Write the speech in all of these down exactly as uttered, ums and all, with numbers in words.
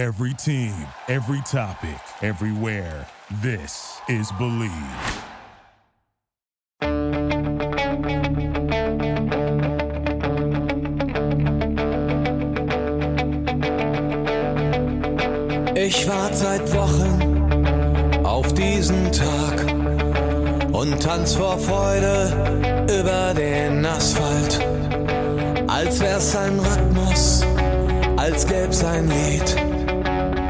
Every team, every topic, everywhere. This is Believe. Ich warte seit Wochen auf diesen Tag und tanz vor Freude über den Asphalt. Als wär's ein Rhythmus, als gäb's ein Lied,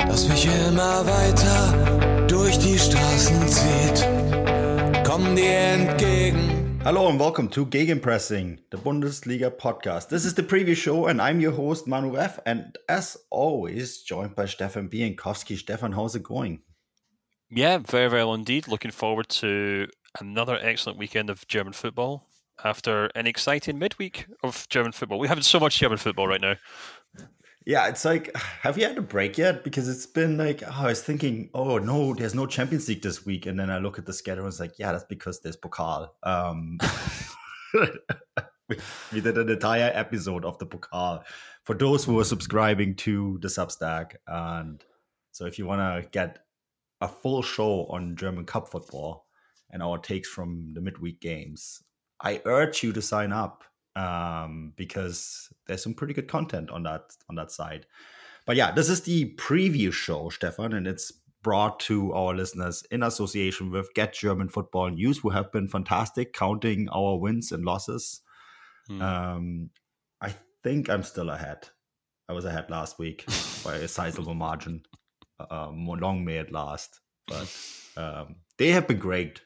das mich immer weiter durch die Straßen zieht. Komm dir entgegen. Hello and welcome to Gegenpressing, the Bundesliga podcast. This is the preview show and I'm your host Manu F, and as always joined by Stefan Bienkowski. Stefan, how's it going? Yeah, very, very well indeed. Looking forward to another excellent weekend of German football after an exciting midweek of German football. We're having so much German football right now. Yeah, it's like, have you had a break yet? Because it's been like, oh, I was thinking, oh no, there's no Champions League this week. And then I look at the schedule and it's like, yeah, that's because there's Pokal. Um, we, we did an entire episode of the Pokal for those who are subscribing to the Substack. And so if you want to get a full show on German Cup football and our takes from the midweek games, I urge you to sign up. Um, because there's some pretty good content on that on that side. But yeah, this is the preview show, Stefan, and it's brought to our listeners in association with Get German Football News, who have been fantastic counting our wins and losses. Hmm. Um, I think I'm still ahead. I was ahead last week by a sizable margin. Um, long may it last. But um, they have been great.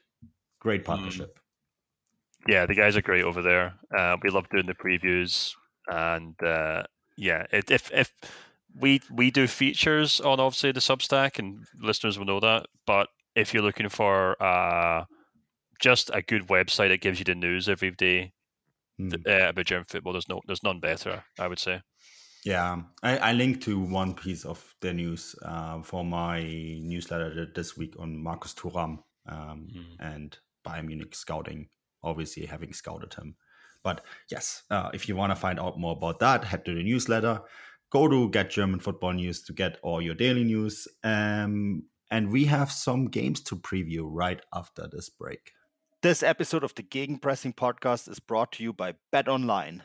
Great partnership. Hmm. Yeah, the guys are great over there. Uh, we love doing the previews, and uh, yeah, it, if if we we do features on obviously the Substack, and listeners will know that. But if you're looking for uh, just a good website that gives you the news every day mm. uh, about German football, there's no there's none better, I would say. Yeah, I, I linked to one piece of the news uh, for my newsletter this week on Markus Thuram um, mm. and Bayern Munich scouting. Obviously having scouted him. But yes, uh, if you want to find out more about that, head to the newsletter, go to Get German Football News to get all your daily news. Um, and we have some games to preview right after this break. This episode of the Gegenpressing podcast is brought to you by BetOnline.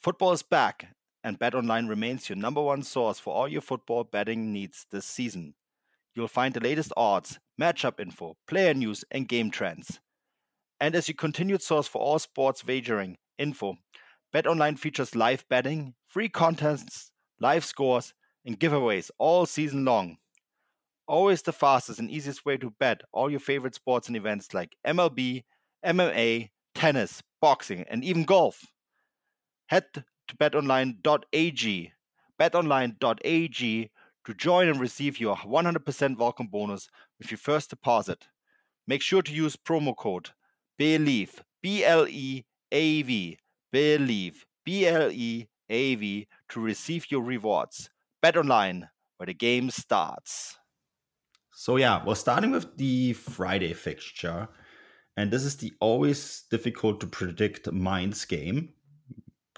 Football is back, and BetOnline remains your number one source for all your football betting needs this season. You'll find the latest odds, matchup info, player news, and game trends. And as your continued source for all sports wagering info, BetOnline features live betting, free contests, live scores, and giveaways all season long. Always the fastest and easiest way to bet all your favorite sports and events like M L B, M M A, tennis, boxing, and even golf. Head to bet online dot a g, bet online dot a g to join and receive your one hundred percent welcome bonus with your first deposit. Make sure to use promo code Believe, B L E A V, Believe, B L E A V, to receive your rewards. Bet online, where the game starts. So yeah, we're starting with the Friday fixture. And this is the always difficult to predict Mainz game.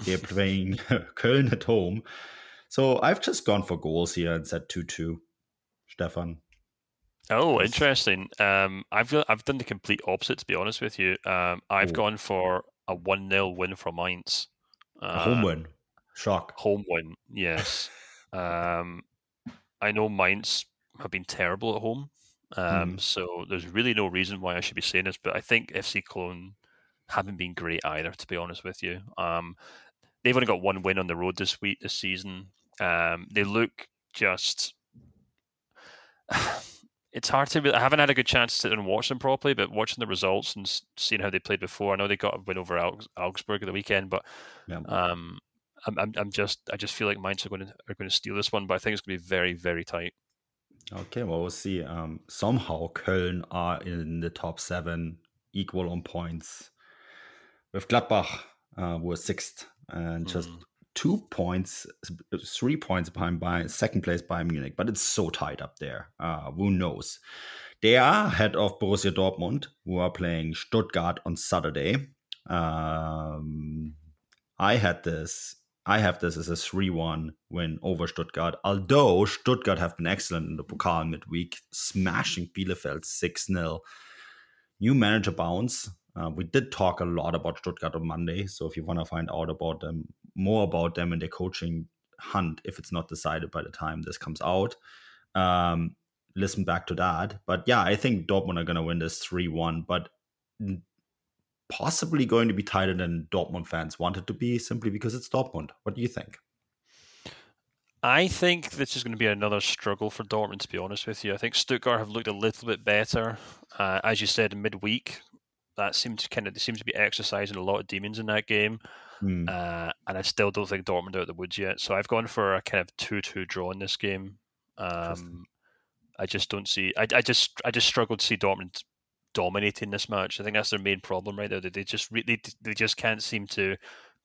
They're playing Köln at home. So I've just gone for goals here and said two two. Stefan. Oh, interesting. Um, I've I've done the complete opposite, to be honest with you. Um, I've oh. gone for a one nil win for Mainz. Uh, a home win. Shock. Home win, yes. um, I know Mainz have been terrible at home, um, mm. so there's really no reason why I should be saying this, but I think F C Cologne haven't been great either, to be honest with you. Um, they've only got one win on the road this week, this season. Um, they look just... It's hard to really, I haven't had a good chance to sit and watch them properly, but watching the results and seeing how they played before, I know they got a win over Augs, Augsburg at the weekend, but yeah. um, I'm, I'm just, I just feel like Mainz are going to are going to steal this one, but I think it's going to be very, very tight. Okay, well, we'll see. Um, somehow Köln are in the top seven, equal on points with Gladbach, uh, who are sixth, and just mm. two points, three points behind by second place Bayern Munich, but it's so tight up there. Uh, who knows? They are ahead of Borussia Dortmund, who are playing Stuttgart on Saturday. Um, I had this I have this as a three one win over Stuttgart, although Stuttgart have been excellent in the Pokal midweek, smashing Bielefeld six nil. New manager bounce. Uh, we did talk a lot about Stuttgart on Monday, so if you want to find out about them, more about them and their coaching hunt, if it's not decided by the time this comes out, um, listen back to that. But yeah, I think Dortmund are going to win this three one, but possibly going to be tighter than Dortmund fans wanted to be, simply because it's Dortmund. What do you think? I think this is going to be another struggle for Dortmund, to be honest with you. I think Stuttgart have looked a little bit better, uh, as you said, midweek. That seemed to kind of, they seem to be exercising a lot of demons in that game. Mm. Uh, and I still don't think Dortmund are out of the woods yet. So I've gone for a kind of two two draw in this game. Um, I just don't see, I, I just I just struggled to see Dortmund dominating this match. I think that's their main problem right now. They just really, they just can't seem to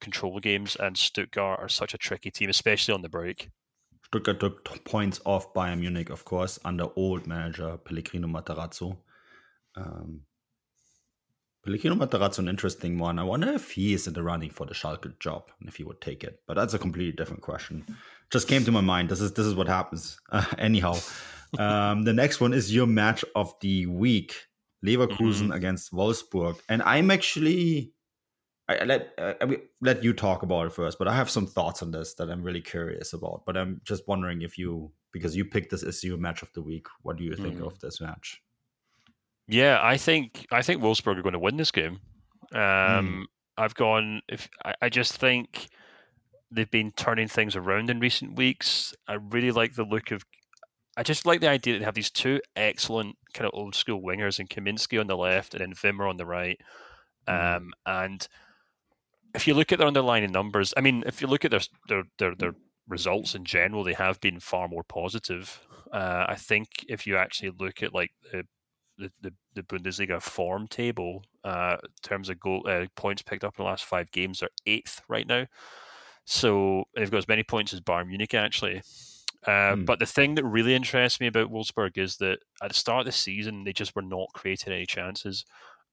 control games, and Stuttgart are such a tricky team, especially on the break. Stuttgart took points off Bayern Munich, of course, under old manager Pellegrino Matarazzo. Um Pellegrino Matarazzo, an interesting one. I wonder if he is in the running for the Schalke job and if he would take it. But that's a completely different question. Just came to my mind. This is this is what happens. Uh, anyhow, um, the next one is your match of the week: Leverkusen mm-hmm. against Wolfsburg. And I'm actually, I, I let I let you talk about it first. But I have some thoughts on this that I'm really curious about. But I'm just wondering if you, because you picked this as your match of the week, what do you think mm-hmm. of this match? Yeah, I think I think Wolfsburg are going to win this game. Um, mm. I've gone. If I, I just think they've been turning things around in recent weeks. I really like the look of. I just like the idea that they have these two excellent kind of old school wingers, and Kaminski on the left, and then Wimmer on the right. Mm. Um, and if you look at their underlying numbers, I mean, if you look at their their their, their results in general, they have been far more positive. Uh, I think if you actually look at like the The, the the Bundesliga form table, uh, in terms of goal uh, points picked up in the last five games, they're eighth right now. So they've got as many points as Bayern Munich, actually. Uh, mm. But the thing that really interests me about Wolfsburg is that at the start of the season, they just were not creating any chances.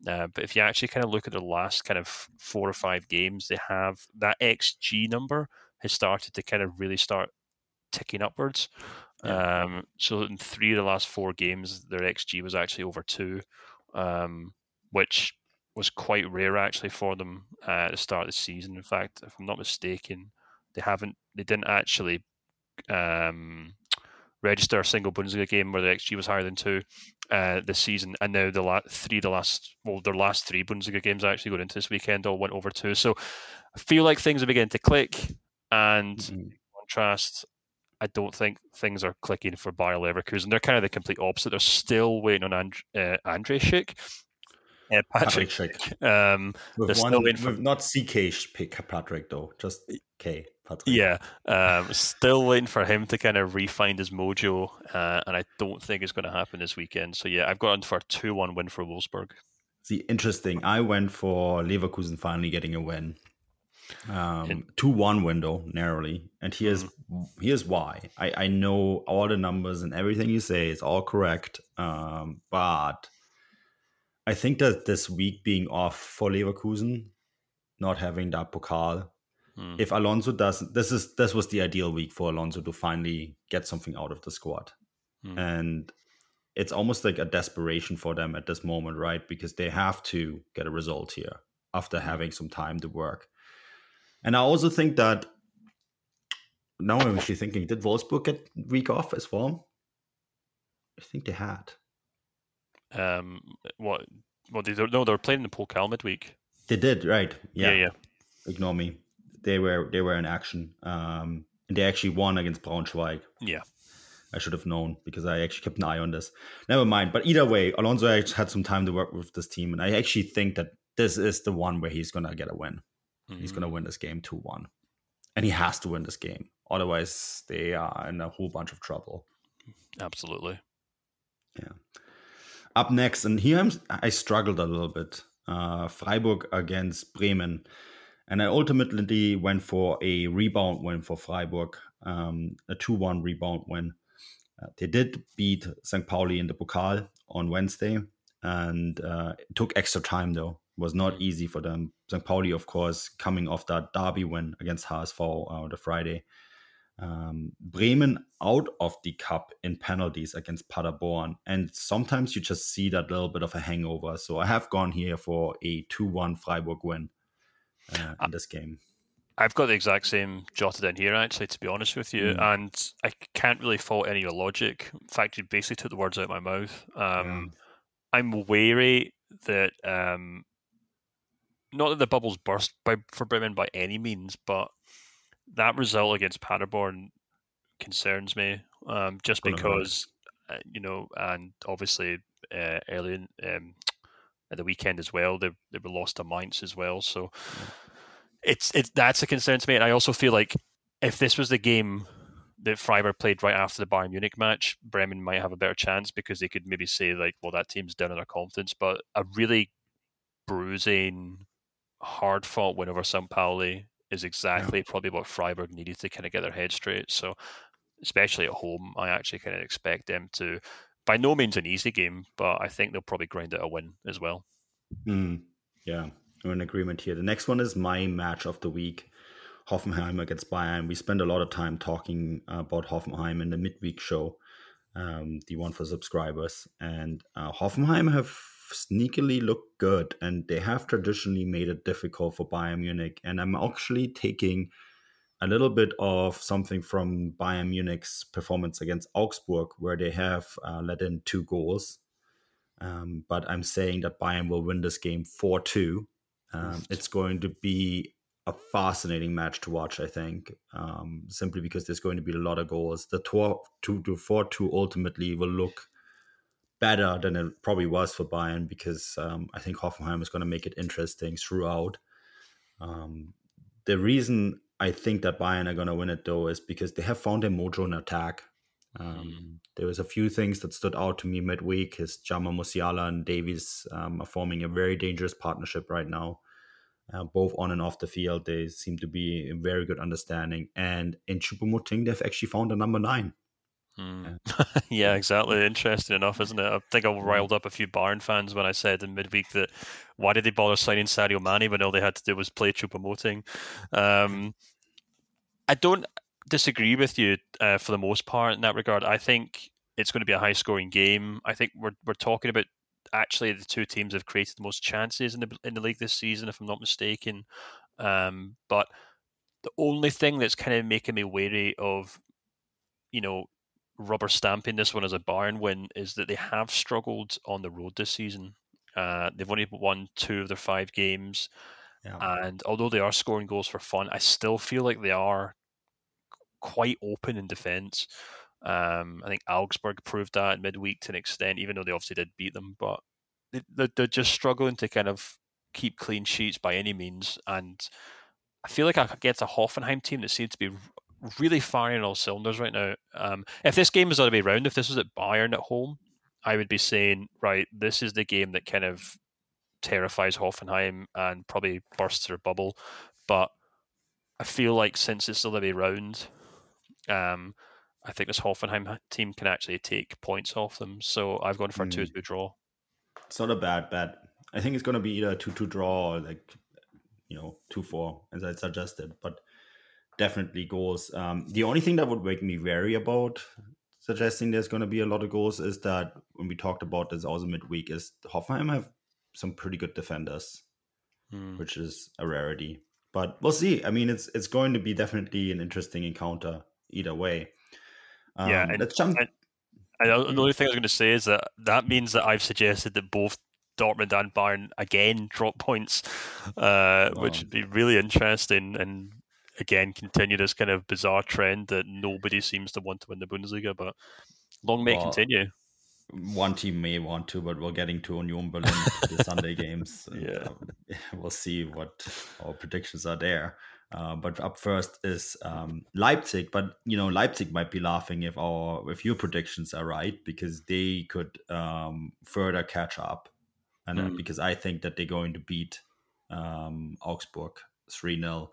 Uh, but if you actually kind of look at the last kind of four or five games, they have that X G number has started to kind of really start ticking upwards. Um, so in three of the last four games, their X G was actually over two, um, which was quite rare actually for them uh, at the start of the season. In fact, if I'm not mistaken, they haven't, they didn't actually um, register a single Bundesliga game where their X G was higher than two uh, this season. And now the last three, the last, well, their last three Bundesliga games actually going into this weekend all went over two. So I feel like things are beginning to click, and mm-hmm. in contrast, I don't think things are clicking for Bayer Leverkusen. They're kind of the complete opposite. They're still waiting on And- uh, Andre Schick. Uh, Patrick, Patrick Schick. Um, we've still waiting for... Not C K Schick, Patrick, though. Just K Patrick. Yeah. Um, still waiting for him to kind of re-find his mojo. Uh, and I don't think it's going to happen this weekend. So, yeah, I've gone for a two one win for Wolfsburg. See, interesting. I went for Leverkusen finally getting a win. Um, two one window narrowly, and here's here's why. I, I know all the numbers and everything you say is all correct, um, but I think that this week being off for Leverkusen, not having that Pokal, mm. if Alonso doesn't, this is this was the ideal week for Alonso to finally get something out of the squad, mm. and it's almost like a desperation for them at this moment, right? Because they have to get a result here after having some time to work. And I also think that, now I'm actually thinking, did Wolfsburg get week off as well? I think they had. Um, what? Well, they no, they were playing the Pokal midweek. They did, right? Yeah. yeah, yeah. Ignore me. They were they were in action, um, and they actually won against Braunschweig. Yeah, I should have known because I actually kept an eye on this. Never mind. But either way, Alonso had some time to work with this team, and I actually think that this is the one where he's gonna get a win. He's going to win this game two one. And he has to win this game. Otherwise, they are in a whole bunch of trouble. Absolutely. Yeah. Up next, and here I'm, I struggled a little bit. Uh, Freiburg against Bremen. And I ultimately went for a rebound win for Freiburg. Um, a two one rebound win. Uh, they did beat Saint Pauli in the Pokal on Wednesday. And uh, it took extra time, though. was not easy for them. Saint Pauli, of course, coming off that derby win against H S V on the Friday. Um, Bremen out of the cup in penalties against Paderborn. And sometimes you just see that little bit of a hangover. So I have gone here for a two one Freiburg win uh, in this game. I've got the exact same jotted in here, actually, to be honest with you. Mm. And I can't really fault any of your logic. In fact, you basically took the words out of my mouth. Um, yeah. I'm wary that... Um, not that the bubbles burst by, for Bremen by any means, but that result against Paderborn concerns me um, just because, uh, you know, and obviously uh, early in, um, at the weekend as well, they they were lost to Mainz as well. So it's it's that's a concern to me. And I also feel like if this was the game that Freiburg played right after the Bayern Munich match, Bremen might have a better chance because they could maybe say, like, well, that team's down on their confidence. But a really bruising, hard-fought win over Saint Pauli is exactly yeah. probably what Freiburg needed to kind of get their head straight. So, especially at home, I actually kind of expect them to, by no means an easy game, but I think they'll probably grind out a win as well. Mm, yeah, we're in agreement here. The next one is my match of the week, Hoffenheim against Bayern. We spend a lot of time talking about Hoffenheim in the midweek show, um, the one for subscribers. And uh, Hoffenheim have sneakily look good, and they have traditionally made it difficult for Bayern Munich. And I'm actually taking a little bit of something from Bayern Munich's performance against Augsburg, where they have uh, let in two goals. Um, but I'm saying that Bayern will win this game four two. Um, it's going to be a fascinating match to watch, I think, um, simply because there's going to be a lot of goals. The four two ultimately will look better than it probably was for Bayern because um, I think Hoffenheim is going to make it interesting throughout. Um, the reason I think that Bayern are going to win it, though, is because they have found their mojo in attack. Um, there was a few things that stood out to me midweek. His Jamal Musiala and Davies um, are forming a very dangerous partnership right now, uh, both on and off the field. They seem to be in very good understanding. And in Choupo-Moting, they've actually found a number nine. Hmm. Yeah, exactly. Interesting enough, isn't it? I think I riled up a few Bayern fans when I said in midweek that why did they bother signing Sadio Mane when all they had to do was play Choupo-Moting? Um, I don't disagree with you uh, for the most part in that regard. I think it's going to be a high-scoring game. I think we're we're talking about actually the two teams have created the most chances in the in the league this season, if I'm not mistaken. Um, but the only thing that's kind of making me wary of, you know, rubber stamping this one as a Bayern win is that they have struggled on the road this season. Uh, they've only won two of their five games. Yeah. And although they are scoring goals for fun, I still feel like they are quite open in defence. Um, I think Augsburg proved that midweek to an extent, even though they obviously did beat them. But they, they're just struggling to kind of keep clean sheets by any means. And I feel like I could get a Hoffenheim team that seems to be really firing all cylinders right now. Um, if this game was the other way around, if this was at Bayern at home, I would be saying, right, this is the game that kind of terrifies Hoffenheim and probably bursts their bubble. But I feel like since it's the other way around, um, I think this Hoffenheim team can actually take points off them. So I've gone for mm. a two two draw. It's not a bad bet. I think it's going to be either a two two draw or like, you know, two four, as I suggested. But definitely goals. Um, the only thing that would make me wary about suggesting there's going to be a lot of goals is that when we talked about this also midweek, is Hoffenheim have some pretty good defenders, mm. which is a rarity. But we'll see. I mean, it's it's going to be definitely an interesting encounter either way. Um, yeah, and, let's jump. And, and the only thing I was going to say is that that means that I've suggested that both Dortmund and Bayern again drop points, uh, oh. which would be really interesting and. Again, continue this kind of bizarre trend that nobody seems to want to win the Bundesliga, but long may well, continue. One team may want to, but we're getting to Union Berlin the Sunday games. And, yeah, um, we'll see what our predictions are there. Uh, but up first is um, Leipzig. But you know, Leipzig might be laughing if our if your predictions are right because they could um, further catch up, and mm. uh, because I think that they're going to beat um, Augsburg three nil.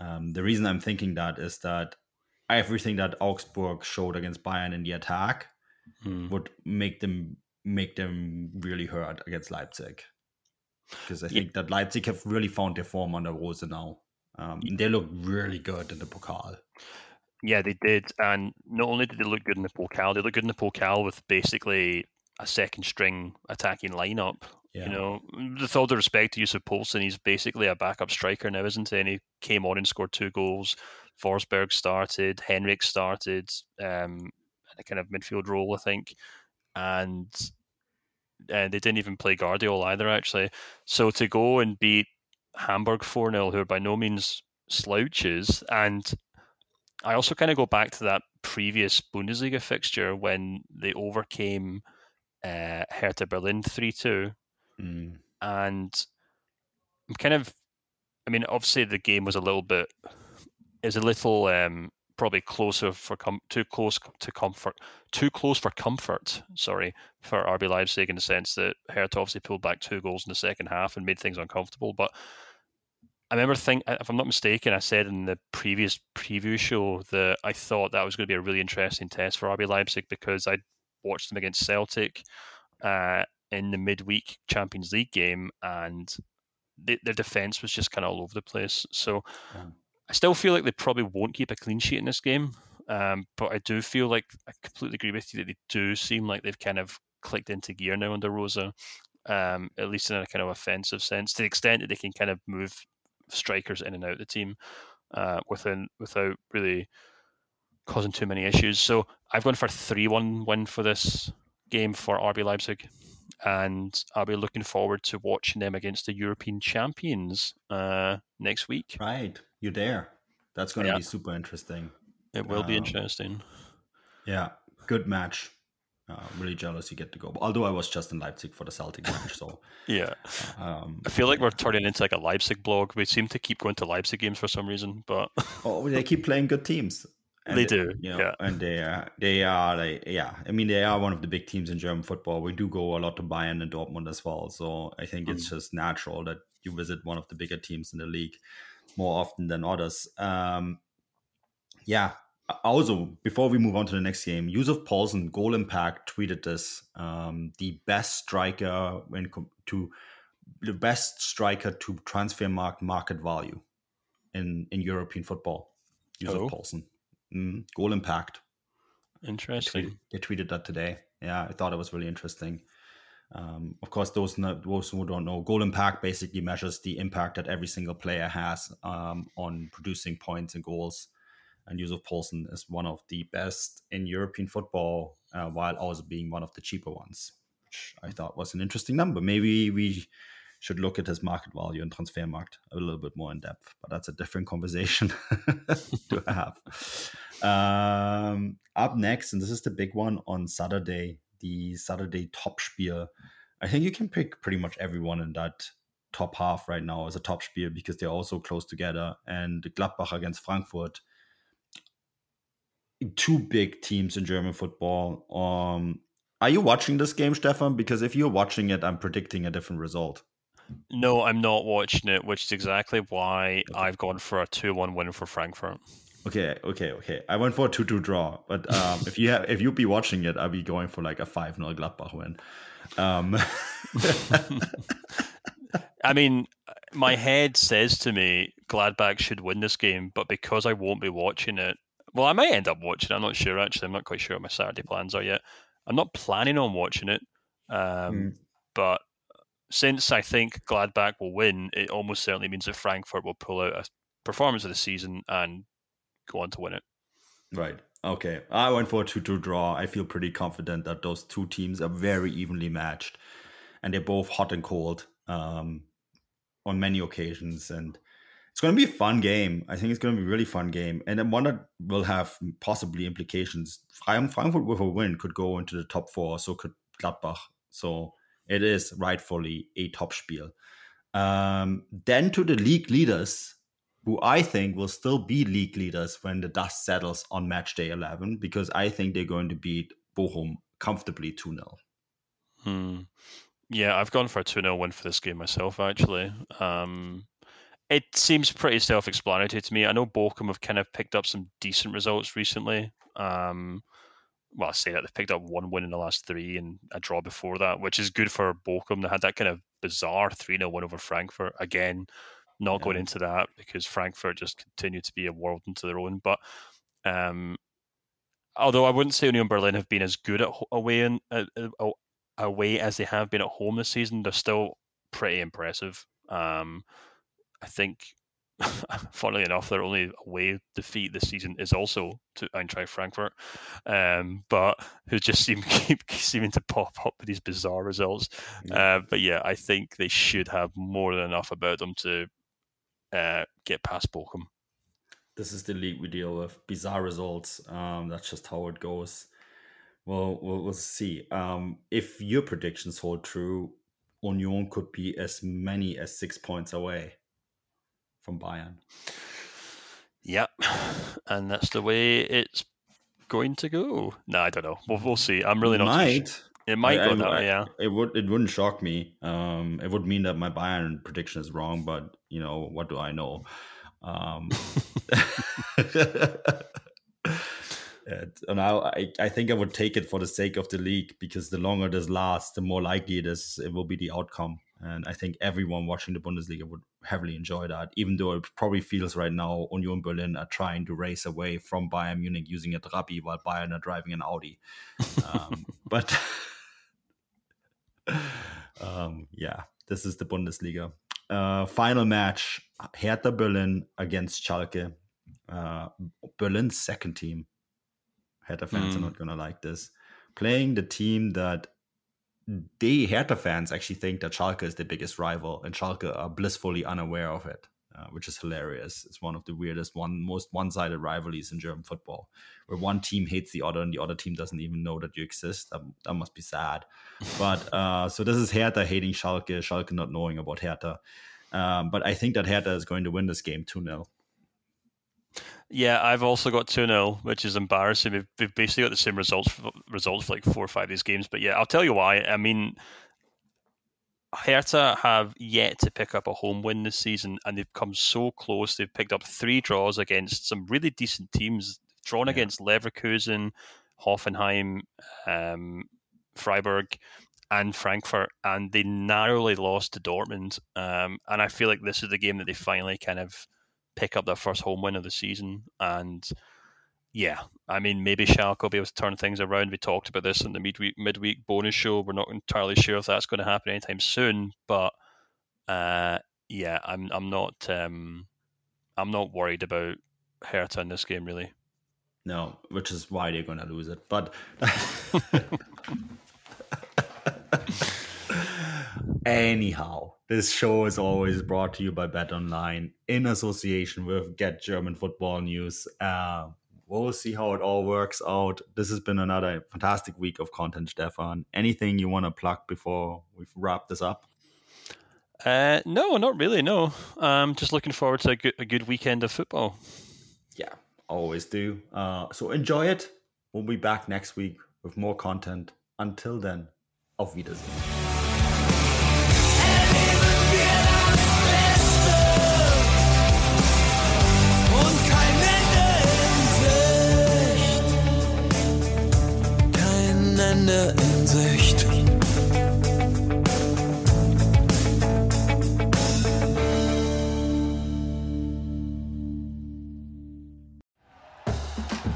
Um, the reason I'm thinking that is that everything that Augsburg showed against Bayern in the attack mm. would make them make them really hurt against Leipzig. Because I think yeah. that Leipzig have really found their form under Rose now. Um, and they look really good in the Pokal. Yeah, they did. And not only did they look good in the Pokal, they look good in the Pokal with basically a second string attacking lineup. Yeah. You know, with all due respect to Yusuf Poulsen, he's basically a backup striker now, isn't he? And he came on and scored two goals. Forsberg started, Henrik started, um, a kind of midfield role, I think. And uh, they didn't even play Guardiola either, actually. So to go and beat Hamburg four nil, who are by no means slouches. And I also kind of go back to that previous Bundesliga fixture when they overcame uh, Hertha Berlin three two. Mm. And I'm kind of, I mean, obviously the game was a little bit, is a little um, probably closer for com- too close to comfort, too close for comfort. Sorry, for R B Leipzig in the sense that Hertha obviously pulled back two goals in the second half and made things uncomfortable. But I remember think, if I'm not mistaken, I said in the previous preview show that I thought that was going to be a really interesting test for R B Leipzig because I watched them against Celtic uh, in the midweek Champions League game and they, their defence was just kind of all over the place. So. Yeah. I still feel like they probably won't keep a clean sheet in this game, um, but I do feel like I completely agree with you that they do seem like they've kind of clicked into gear now under Rosa, um, at least in a kind of offensive sense, to the extent that they can kind of move strikers in and out of the team uh, within, without really causing too many issues. So I've gone for a three one win for this game for R B Leipzig, and I'll be looking forward to watching them against the European champions uh, next week. Right. You're there. That's going yeah. to be super interesting. It will um, be interesting. Yeah, good match. Uh, really jealous you get to go. Although I was just in Leipzig for the Celtic match, so yeah. Um, I feel like we're turning into like a Leipzig blog. We seem to keep going to Leipzig games for some reason, but oh, they keep playing good teams. And they do, you know, yeah. And they are, they are, like, yeah. I mean, they are one of the big teams in German football. We do go a lot to Bayern and Dortmund as well, so I think mm. it's just natural that you visit one of the bigger teams in the league more often than others. Um, yeah. Also, before we move on to the next game, Yusuf Poulsen, Goal Impact, tweeted this: um, the best striker when com- to the best striker to Transfermarkt market value in, in European football. Yusuf oh. Poulsen, mm, Goal Impact. Interesting. They tweeted, they tweeted that today. Yeah, I thought it was really interesting. Um, of course, those, not, those who don't know, Goal Impact basically measures the impact that every single player has um, on producing points and goals. And Yusuf Poulsen is one of the best in European football, uh, while also being one of the cheaper ones, which I thought was an interesting number. Maybe we should look at his market value and Transfermarkt a little bit more in depth, but that's a different conversation to have. Um, up next, and this is the big one on Saturday, the Saturday Topspiel. I think you can pick pretty much everyone in that top half right now as a Topspiel because they're all so close together. And Gladbach against Frankfurt, two big teams in German football. Um, are you watching this game, Stefan? Because if you're watching it, I'm predicting a different result. No, I'm not watching it, which is exactly why okay. I've gone for a two one win for Frankfurt. Okay, okay, okay. I went for a two two draw, but um, if you have, if you'd be watching it, I'd be going for like a five nil Gladbach win. Um. I mean, my head says to me Gladbach should win this game, but because I won't be watching it, well, I might end up watching it. I'm not sure, actually. I'm not quite sure what my Saturday plans are yet. I'm not planning on watching it, um, mm. but since I think Gladbach will win, it almost certainly means that Frankfurt will pull out a performance of the season and go on to win it. Right. Okay. I went for a two two draw. I feel pretty confident that those two teams are very evenly matched and they're both hot and cold um, on many occasions. And it's going to be a fun game. I think it's going to be a really fun game. And then one that will have possibly implications. Frankfurt with a win could go into the top four. So could Gladbach. So it is rightfully a top spiel. Um, then to the league leaders, who I think will still be league leaders when the dust settles on match day eleven, because I think they're going to beat Bochum comfortably two nil. Hmm. Yeah, I've gone for a two nil win for this game myself, actually. Um, it seems pretty self-explanatory to me. I know Bochum have kind of picked up some decent results recently. Um, well, I say that they've picked up one win in the last three and a draw before that, which is good for Bochum. They had that kind of bizarre three nil win over Frankfurt. Again, not yeah. going into that because Frankfurt just continue to be a world into their own. But um, although I wouldn't say Union Berlin have been as good at away and uh, away as they have been at home this season, they're still pretty impressive. Um, I think, funnily enough, their only away defeat this season is also to Eintracht Frankfurt, um, but who just seem keep seeming to pop up with these bizarre results. Uh, but yeah, I think they should have more than enough about them to uh, get past Bochum. This is the league we deal with. Bizarre results. Um, that's just how it goes. Well, we'll, we'll see. Um, if your predictions hold true, Union could be as many as six points away from Bayern. Yep. And that's the way it's going to go. No, I don't know. We'll, we'll see. I'm really it not might. Sure. It might I, go I, that I, way, yeah. It, would, it wouldn't shock me. Um, it would mean that my Bayern prediction is wrong, but, you know, what do I know? Um, and I, I think I would take it for the sake of the league, because the longer this lasts, the more likely it is it will be the outcome. And I think everyone watching the Bundesliga would heavily enjoy that, even though it probably feels right now Union Berlin are trying to race away from Bayern Munich using a Trabi while Bayern are driving an Audi. Um, but um, yeah, this is the Bundesliga. Uh, final match, Hertha Berlin against Schalke. Uh, Berlin's second team. Hertha fans mm. are not going to like this. Playing the team that... the Hertha fans actually think that Schalke is the biggest rival, and Schalke are blissfully unaware of it, uh, which is hilarious. It's one of the weirdest, one most one-sided rivalries in German football, where one team hates the other and the other team doesn't even know that you exist. That, that must be sad. But uh, so this is Hertha hating Schalke, Schalke not knowing about Hertha. Um, but I think that Hertha is going to win this game two nil. Yeah, I've also got two nil, which is embarrassing. We've, we've basically got the same results for, results for like four or five of these games. But yeah, I'll tell you why. I mean, Hertha have yet to pick up a home win this season, and they've come so close. They've picked up three draws against some really decent teams, drawn yeah. against Leverkusen, Hoffenheim, um, Freiburg, and Frankfurt, and they narrowly lost to Dortmund. Um, and I feel like this is the game that they finally kind of pick up their first home win of the season. And yeah, I mean, maybe Schalke will be able to turn things around. We talked about this in the midweek midweek bonus show. We're not entirely sure if that's going to happen anytime soon, but uh, yeah, I'm I'm not um, I'm not worried about Hertha in this game, really. No, which is why they're going to lose it. But anyhow, this show is always brought to you by Bet Online in association with Get German Football News. Uh, we'll see how it all works out. This has been another fantastic week of content, Stefan. Anything you want to plug before we wrap this up? Uh, no, not really, no. I'm just looking forward to a good, a good weekend of football. Yeah, always do. Uh, so enjoy it. We'll be back next week with more content. Until then, auf Wiedersehen. In Sicht.